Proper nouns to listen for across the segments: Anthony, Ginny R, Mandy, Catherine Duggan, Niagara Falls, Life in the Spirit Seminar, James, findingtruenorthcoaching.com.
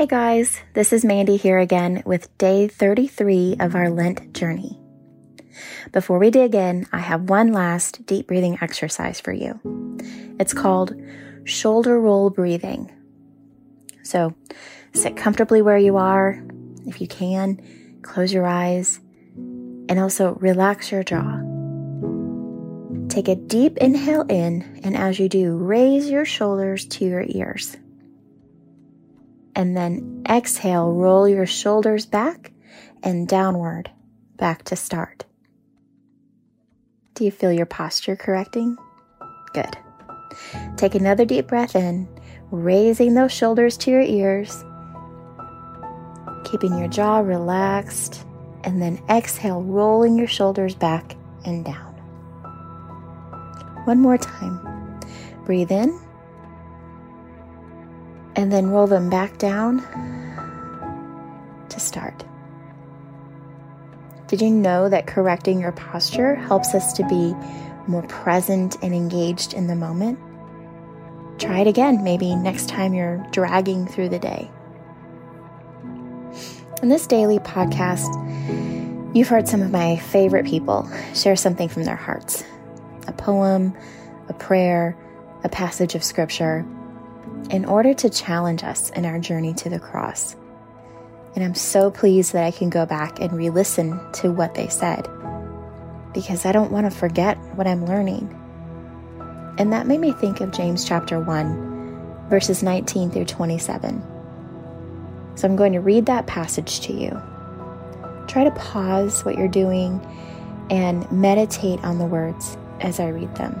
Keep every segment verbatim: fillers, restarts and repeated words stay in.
Hey guys, this is Mandy here again with day thirty-three of our Lent journey. Before we dig in, I have one last deep breathing exercise for you. It's called shoulder roll breathing. So sit comfortably where you are. If you can, close your eyes and also relax your jaw. Take a deep inhale in, and as you do, raise your shoulders to your ears. And then exhale, roll your shoulders back and downward, back to start. Do you feel your posture correcting? Good. Take another deep breath in, raising those shoulders to your ears, keeping your jaw relaxed, and then exhale, rolling your shoulders back and down. One more time. Breathe in. And then roll them back down to start. Did you know that correcting your posture helps us to be more present and engaged in the moment? Try it again, maybe next time you're dragging through the day. In this daily podcast, you've heard some of my favorite people share something from their hearts. A poem, a prayer, a passage of scripture, in order to challenge us in our journey to the cross. And I'm so pleased that I can go back and re-listen to what they said, because I don't want to forget what I'm learning. And that made me think of James chapter one, verses nineteen through twenty-seven. So I'm going to read that passage to you. Try to pause what you're doing and meditate on the words as I read them.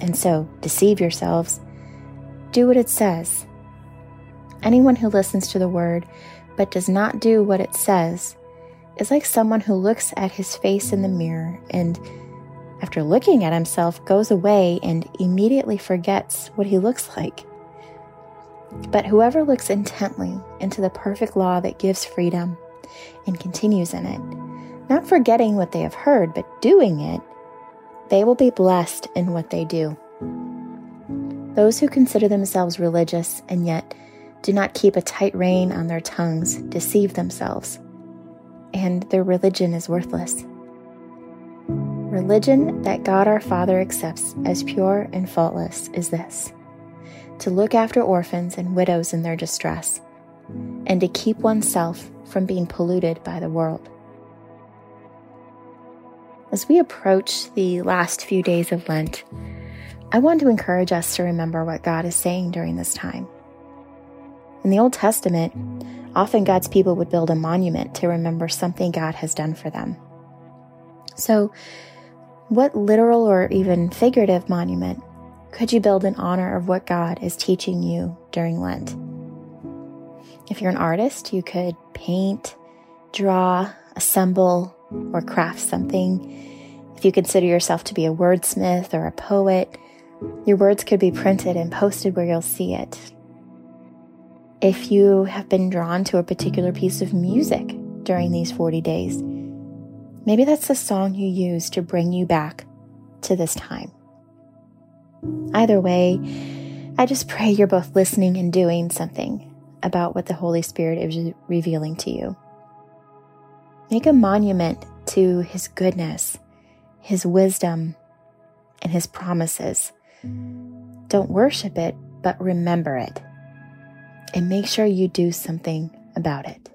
and so deceive yourselves. Do what it says. Anyone who listens to the word, but does not do what it says, is like someone who looks at his face in the mirror, and after looking at himself, goes away and immediately forgets what he looks like. But whoever looks intently into the perfect law that gives freedom, and continues in it, not forgetting what they have heard, but doing it, they will be blessed in what they do. Those who consider themselves religious and yet do not keep a tight rein on their tongues deceive themselves, and their religion is worthless. Religion that God our Father accepts as pure and faultless is this: to look after orphans and widows in their distress, and to keep oneself from being polluted by the world. As we approach the last few days of Lent, I want to encourage us to remember what God is saying during this time. In the Old Testament, often God's people would build a monument to remember something God has done for them. So, what literal or even figurative monument could you build in honor of what God is teaching you during Lent? If you're an artist, you could paint, draw, assemble, or craft something. If you consider yourself to be a wordsmith or a poet, your words could be printed and posted where you'll see it. If you have been drawn to a particular piece of music during these forty days, maybe that's the song you use to bring you back to this time. Either way, I just pray you're both listening and doing something about what the Holy Spirit is revealing to you. Make a monument to His goodness, His wisdom, and His promises. Don't worship it, but remember it. And make sure you do something about it.